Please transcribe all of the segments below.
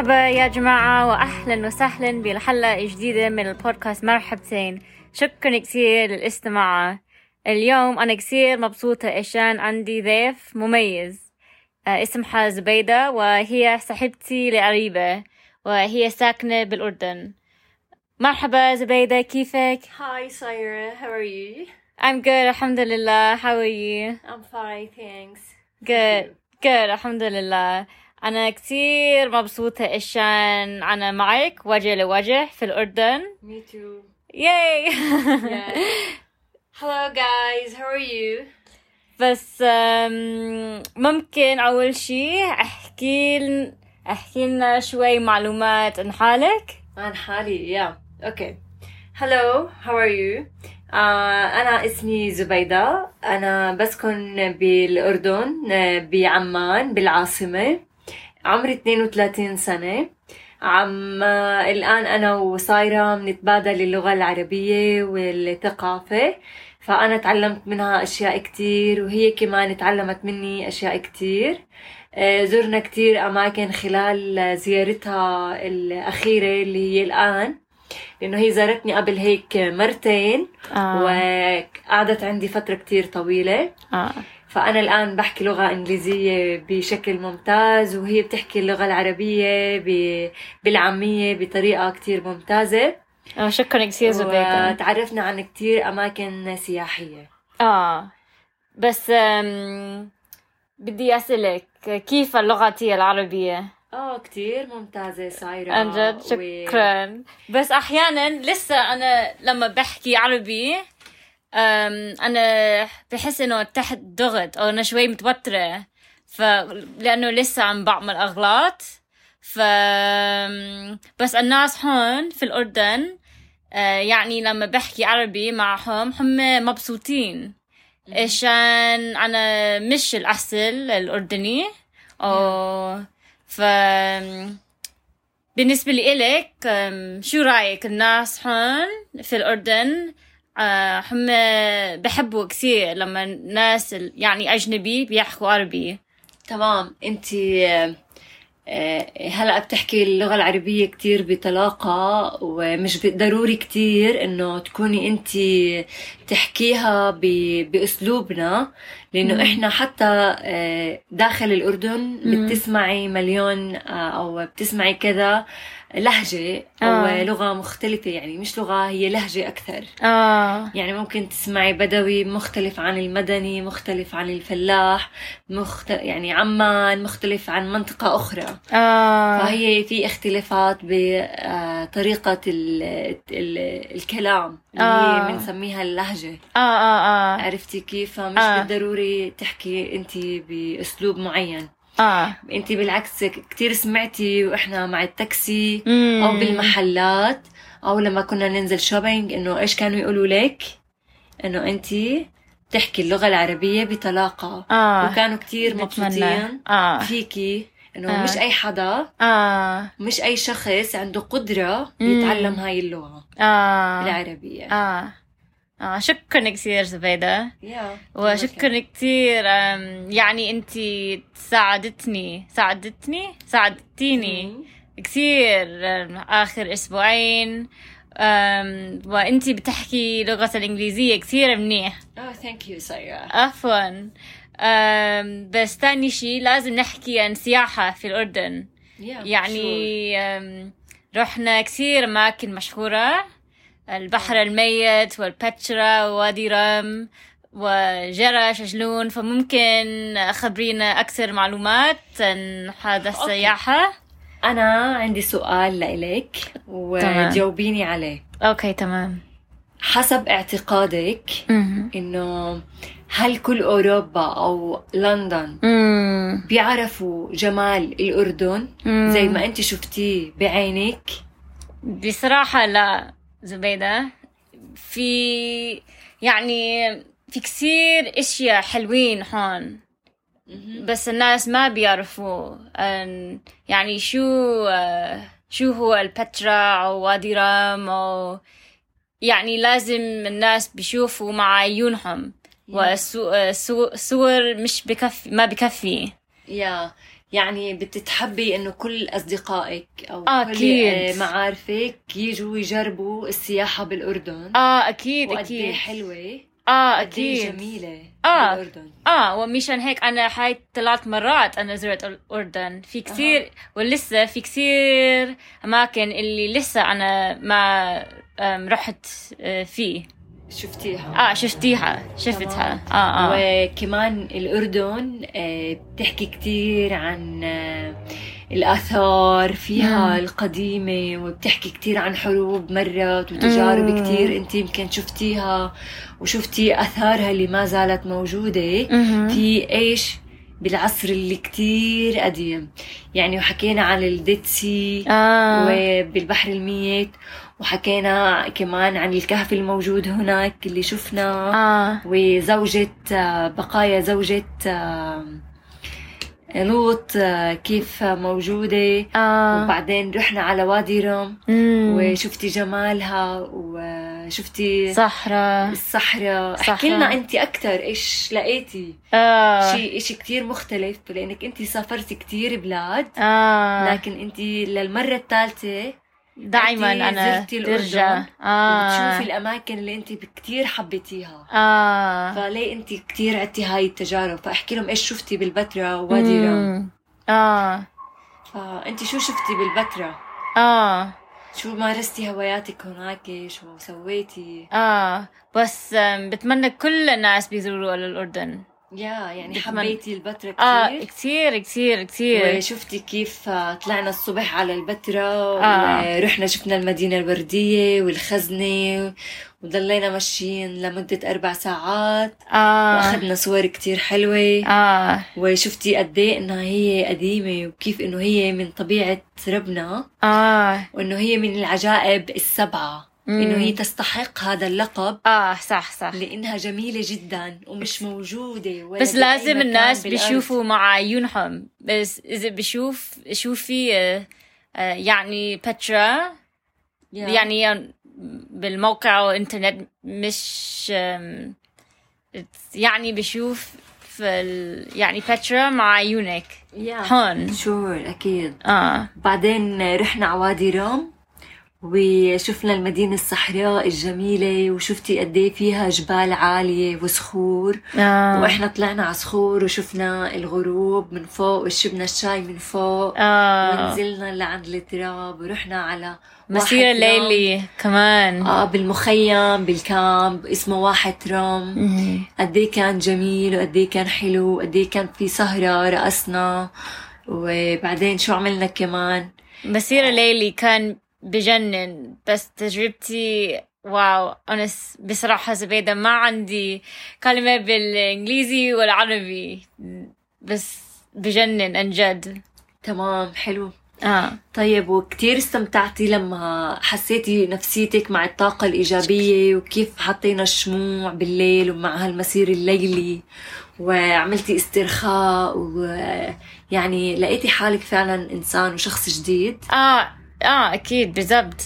مرحبا يا جماعة وأهلا وسهلا بحلقة جديدة من البودكاست مرحبتين. شكرا كثير للاستماع. اليوم أنا كثير مبسوطة عشان عندي ضيف مميز اسمها زبيدة، وهي صاحبتي القريبة وهي ساكنة بالأردن. مرحبا زبيدة، كيفك؟ Hi Syra, how are you? I'm good, الحمد لله. How are you? I'm fine, thanks. Good, الحمد لله. أنا كتير مبسوطة عشان أنا معك وجه لوجه في الأردن. Me too. Yay! Yeah. Hello guys, how are you? بس ممكن أول شي أحكي لنا شوي معلومات عن حالك؟ عن حالي, yeah. Okay. Hello, how are you? أنا اسمي زبيدة. أنا بسكن بالأردن بعمان بالعاصمة. عمري 32 سنة. الآن أنا وسايرة بنتبادل اللغة العربية والثقافة، فأنا تعلمت منها أشياء كتير وهي كمان تعلمت مني أشياء كتير. زرنا كتير أماكن خلال زيارتها الأخيرة اللي هي الآن، لأنه هي زارتني قبل هيك مرتين وقعدت عندي فترة كتير طويلة. فأنا الآن بحكي لغة إنجليزية بشكل ممتاز، وهي بتحكي اللغة العربية بالعامية بطريقة كتير ممتازة. شكراً كثير زبيدة. تعرفنا عن كتير أماكن سياحية. بس بدي أسألك، كيف اللغة العربية؟ كتير ممتازة سايرة. أنجد شكراً. بس أحياناً لسه أنا لما بحكي عربي أنا بحس إنه تحت ضغط أو أنا شوي متوترة، لأنه لسه عم بعمل أغلاط. بس الناس هون في الأردن يعني لما بحكي عربي معهم هم مبسوطين عشان أنا مش الأصل الأردني. بالنسبة لإلك شو رأيك؟ الناس هون في الأردن هم بحبوا كثير لما الناس يعني أجنبي بيحكوا عربي. تمام. أنتي هلأ بتحكي اللغة العربية كتير بطلاقة، ومش ضروري كتير إنه تكوني أنتي تحكيها بأسلوبنا، لأنه إحنا حتى داخل الأردن بتسمعي مليون أو بتسمعي كذا لهجة أو لغة مختلفة. يعني مش لغة، هي لهجة أكثر. يعني ممكن تسمعي بدوي مختلف عن المدني، مختلف عن الفلاح، يعني عمان مختلف عن منطقة أخرى. فهي في اختلافات بطريقة الكلام اللي هي بنسميها اللهجة. عرفتي كيف؟ مش بالضروري تحكي أنتي بأسلوب معين. انتي بالعكس كتير سمعتي واحنا مع التاكسي او بالمحلات او لما كنا ننزل شوبينج انه ايش كانوا يقولوا لك؟ انه انتي تحكي اللغة العربية بطلاقة. وكانوا كتير مبسوطين فيكي، انه مش اي حدا مش اي شخص عنده قدرة يتعلم هاي اللغة العربية. شكراً كثير زبيدة. وشكراً كثير، يعني أنتي ساعدتيني كثير آخر أسبوعين، وأنتي بتحكي لغة الإنجليزية كثير منيح. thank you Syra. عفواً. بس تاني شي لازم نحكي عن سياحة في الأردن. يعني رحنا كثير أماكن مشهورة: البحر الميت والبترا ووادي رم وجراش أجلون. فممكن خبرينا أكثر معلومات عن هذا السياحة؟ أنا عندي سؤال لإلك وجاوبيني عليه. أوكي تمام. حسب اعتقادك إنه هل كل أوروبا أو لندن بيعرفوا جمال الأردن زي ما أنت شفتيه بعينك؟ بصراحة لا زبيدة. في كثير اشياء حلوين هون، بس الناس ما بيعرفوا يعني شو هو البترا او وادي رام، او يعني لازم الناس بيشوفوا مع عيونهم، والصور مش بكفي. ما بكفي. يعني بتتحبي انه كل اصدقائك او كل معارفك يجوا يجربوا السياحه بالاردن؟ اكيد اكيد حلوه. اكيد جميله بالاردن. ومشان هيك انا هاي 3 مرات انا زرت الاردن. في كثير ولسه في كثير اماكن اللي لسه انا ما رحت فيه. شفتيها؟ شفتها. وكمان الأردن بتحكي كتير عن الآثار فيها القديمة، وبتحكي كتير عن حروب مرت وتجارب كتير انت يمكن شفتيها، وشفتي آثارها اللي ما زالت موجودة في ايش بالعصر اللي كتير قديم. يعني وحكينا على الديد سي وبالبحر الميت، وحكينا كمان عن الكهف الموجود هناك اللي شفناه، وزوجة بقايا زوجة لوط كيف موجودة، وبعدين رحنا على وادي رم وشفتي جمالها وشفتي الصحراء. احكي لنا انت اكتر ايش لقيتي؟ شيء كتير مختلف لانك انت سافرتي كتير بلاد، لكن انت للمرة الثالثة دائما انا ترجع وتشوفي الاماكن اللي انت كتير حبيتيها. فليه انت كتير عدتي هاي التجارب؟ فاحكي لهم ايش شفتي بالبتراء ووادي رم. فانت شو شفتي بالبتراء؟ شو مارستي هواياتك هناك؟ شو سويتي؟ بس بتمنى كل الناس بيزوروا الاردن. يعني حبيتي البتراء كتير؟ كتير كتير كتير. وشفتي كيف طلعنا الصبح على البتراء ورحنا شفنا المدينة الوردية والخزنة، وضلينا ماشيين لمدة 4 ساعات وأخذنا صور كتير حلوة. وشفتي قدي إنها هي قديمة، وكيف إنه هي من طبيعة ربنا، وإنه هي من العجائب السبعة، إنه هي تستحق هذا اللقب. صح لأنها جميلة جدا ومش موجودة، بس لازم الناس بيشوفوا مع عيونهم. بس إذا شوفي يعني بترا يعني بالموقع والإنترنت مش يعني بشوف يعني بترا مع عيونك هون. أكيد. بعدين رحنا على وادي رم وشفنا المدينة الصحراء الجميلة، وشفتي قديه فيها جبال عالية وصخور. وإحنا طلعنا على صخور وشفنا الغروب من فوق وشربنا الشاي من فوق. ونزلنا لعند التراب ورحنا على مسيرة ليلية كمان بالمخيم بالكامب اسمه واحة رم. قديه كان جميل وقديه كان حلو وقديه كان في سهرة رقصنا. وبعدين شو عملنا كمان؟ مسيرة ليلي كان بجنن، بس تجربتي واو. أنا بصراحة زبيدة ما عندي كلمة بالإنجليزي والعربي، بس بجنن أنجد. تمام، حلو. طيب، وكتير استمتعتي لما حسيتي نفسيتك مع الطاقة الإيجابية، وكيف حطينا الشموع بالليل ومع هالمسير الليلي وعملتي استرخاء، ويعني لقيتي حالك فعلا إنسان وشخص جديد. اكيد بالضبط.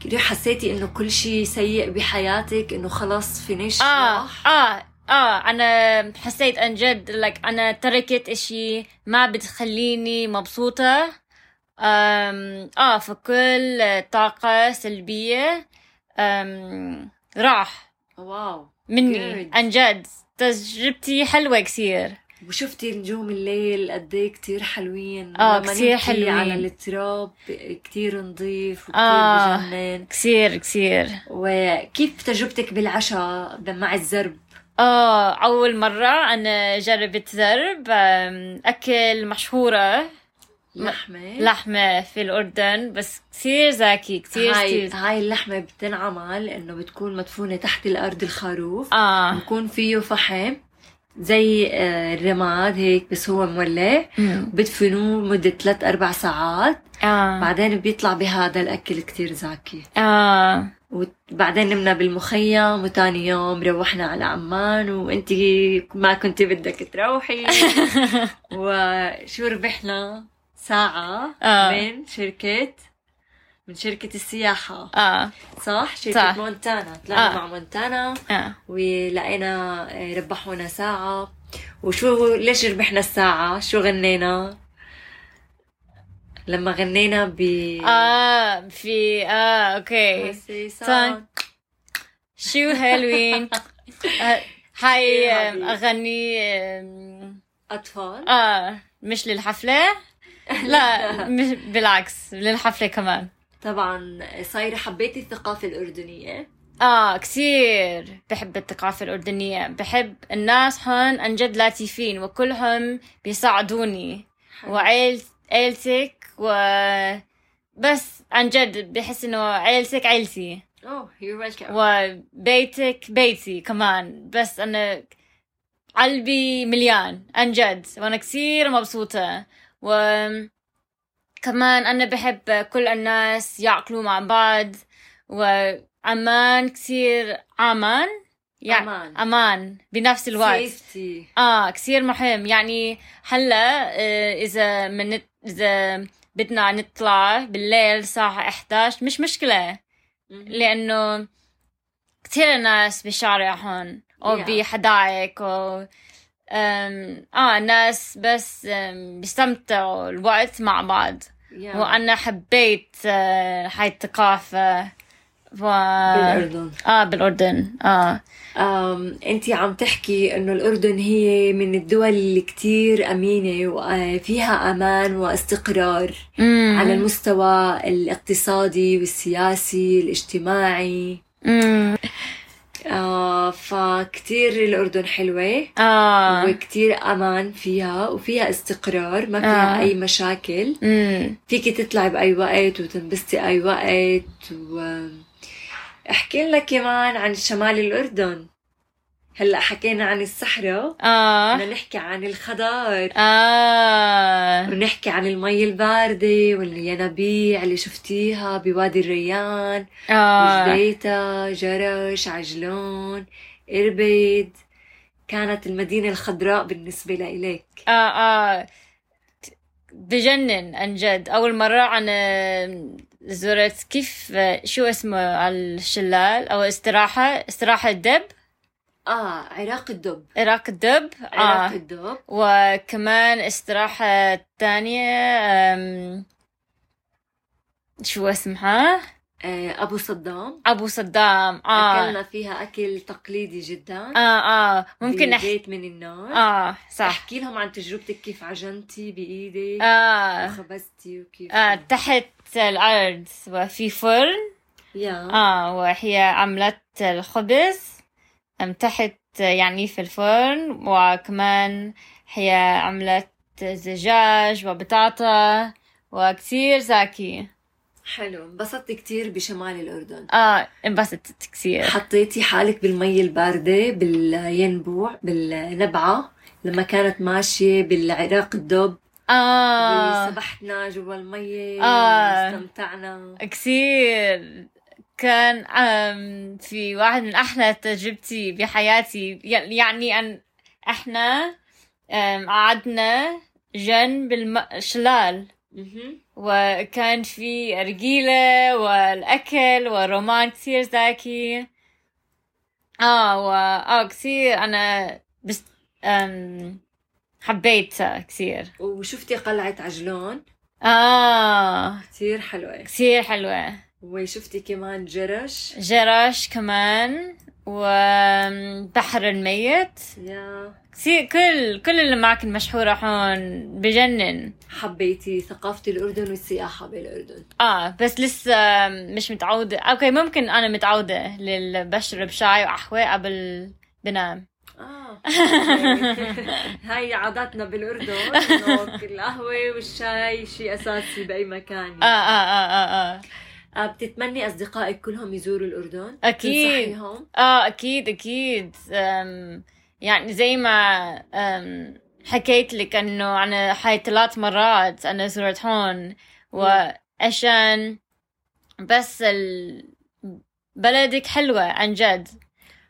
كثير حسيتي انه كل شيء سيء بحياتك انه خلاص فينيش راح. انا حسيت ان جد like انا تركت اشي ما بتخليني مبسوطة. فكل طاقة سلبية راح واو مني. ان جد تجربتي حلوة كثير. وشفتي نجوم الليل قديه كتير حلوين. كتير حلوين على التراب، كتير نظيف وكتير بجنن. كتير. وكيف تجربتك بالعشاء مع الزرب؟ أول مرة أنا جربت زرب، أكل مشهورة لحمة في الأردن، بس كتير زاكي كتير. هاي اللحمة بتنعمل إنه بتكون مدفونة تحت الأرض الخروف، بيكون فيه فحم زي الرماد هيك بس هو مولع، بدفنوه مدة 3-4 ساعات. بعدين بيطلع بهذا الأكل كتير زاكي. وبعدين نمنا بالمخيم، وتاني يوم روحنا على عمان، وانتي ما كنتي بدك تروحي. وشو ربحنا؟ ساعة من شركة السياحة. صح، شركة مونتانا. طلعنا مع مونتانا ولقينا ربحونا ساعة. وشو ليش ربحنا الساعة؟ شو غنينا؟ لما غنينا ب في اوكي صح شو هالوين هاي اغاني اطفال مش للحفله لا بالعكس للحفله كمان طبعا صايره حبيتي الثقافه الاردنيه كثير بحب الثقافة الأردنية بحب الناس هون أنجد لطيفين وكلهم بيساعدوني وعائلتك وبس أنجد بحس إنه عائلتك عائلتي وبيتك بيتي كمان بس أنا قلبي مليان أنجد وأنا كثير مبسوطة وكمان أنا بحب كل الناس يأكلوا مع بعض و أمان كثير أمان يعني أمان بنفس الوقت safety. كثير مهم يعني هلا إذا إذا بدنا نطلع بالليل الساعة 11 مش مشكلة لأنه كثير ناس بالشارع هون أو بحدائق أو ناس بس بيستمتعوا الوقت مع بعض وأنا حبيت هاي الثقافة بالأردن بالأردن أنتي عم تحكي إنه الأردن هي من الدول اللي كتير أمينة وفيها أمان واستقرار على المستوى الاقتصادي والسياسي الاجتماعي فكتير الأردن حلوة وكتير أمان فيها وفيها استقرار ما فيها أي مشاكل فيكي تطلعي بأي وقت وتنبسطي أي وقت احكي لك كمان عن شمال الأردن هلا حكينا عن الصحراء بدنا نحكي عن الخضار ونحكي عن المي الباردة والينابيع اللي شفتيها بوادي الريان زبيدة جرش عجلون إربد كانت المدينة الخضراء بالنسبة لإليك بجنن أنجد أول مرة أنا زرت كيف شو اسمه الشلال أو استراحة دب عراق الدب وكمان استراحة تانية شو اسمها أبو صدام أكلنا فيها أكل تقليدي جدا ممكن بيت من النار صح أحكي لهم عن تجربتك كيف عجنتي بإيدي وخبزتي وكيف تحت الأرض وفي فرن وهي عملت الخبز تحت يعني في الفرن وكمان هي عملت زجاج وبطاطا وكثير زاكي حلو انبسطت كثير بشمال الأردن انبسطت كثير حطيتي حالك بالمي الباردة بالينبوع بالنبعة لما كانت ماشية بالعراق الدب سبحنا جوا المي استمتعنا كثير كان في واحد من أحلى تجربتي بحياتي يعني أن إحنا قعدنا جنب الشلال وكان في رجيلة والأكل ورومان كثير زاكي كثير أنا بس حبيتها كثير وشفتي قلعة عجلون كثير حلوة وشفتي كمان جراش كمان وبحر الميت كل الأماكن مشهورة هون بجنن حبيتي ثقافة الأردن والسياحة بالأردن بس لسه مش متعودة أوكي ممكن أنا متعودة بشرب شاي وقهوة قبل بنام هاي عاداتنا بالأردن القهوة والشاي شيء أساسي بأي مكان بتتمني أصدقائك كلهم يزوروا الأردن؟ أكيد أكيد يعني زي ما حكيت لك أنه أنا هاي 3 مرات أنا زرت هون وعشان بس بلدك حلوة عن جد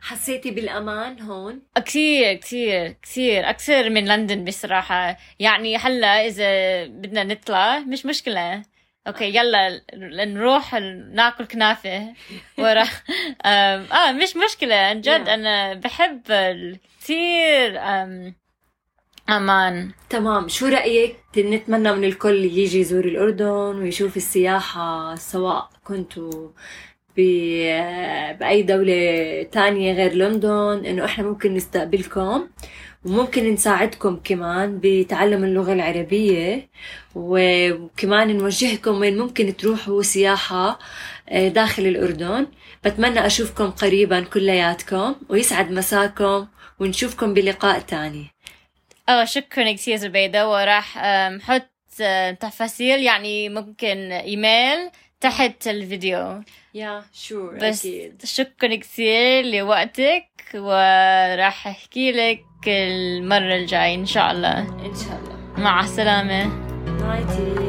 حسيتي بالأمان هون؟ كثير أكثر من لندن بصراحة يعني هلا إذا بدنا نطلع مش مشكلة اوكي يلا نروح ناكل كنافه ورا مش مشكله عن جد انا بحب كثير أمان. تمام، شو رأيك نتمنى من الكل يجي يزور الأردن ويشوف السياحة، سواء كنتوا بأي دولة تانية غير لندن، إنه إحنا ممكن نستقبلكم وممكن نساعدكم كمان بتعلم اللغة العربية، وكمان نوجهكم وين ممكن تروحوا سياحة داخل الأردن. بتمنى أشوفكم قريبا كلياتكم، ويسعد مساكم، ونشوفكم بلقاء تاني. شكرا كثير زبيدة، وراح نحط تفاصيل يعني ممكن إيميل تحت الفيديو. sure بس أكيد. شكرا كثير لوقتك، وراح أحكي لك المرة الجاية إن شاء الله. مع السلامة.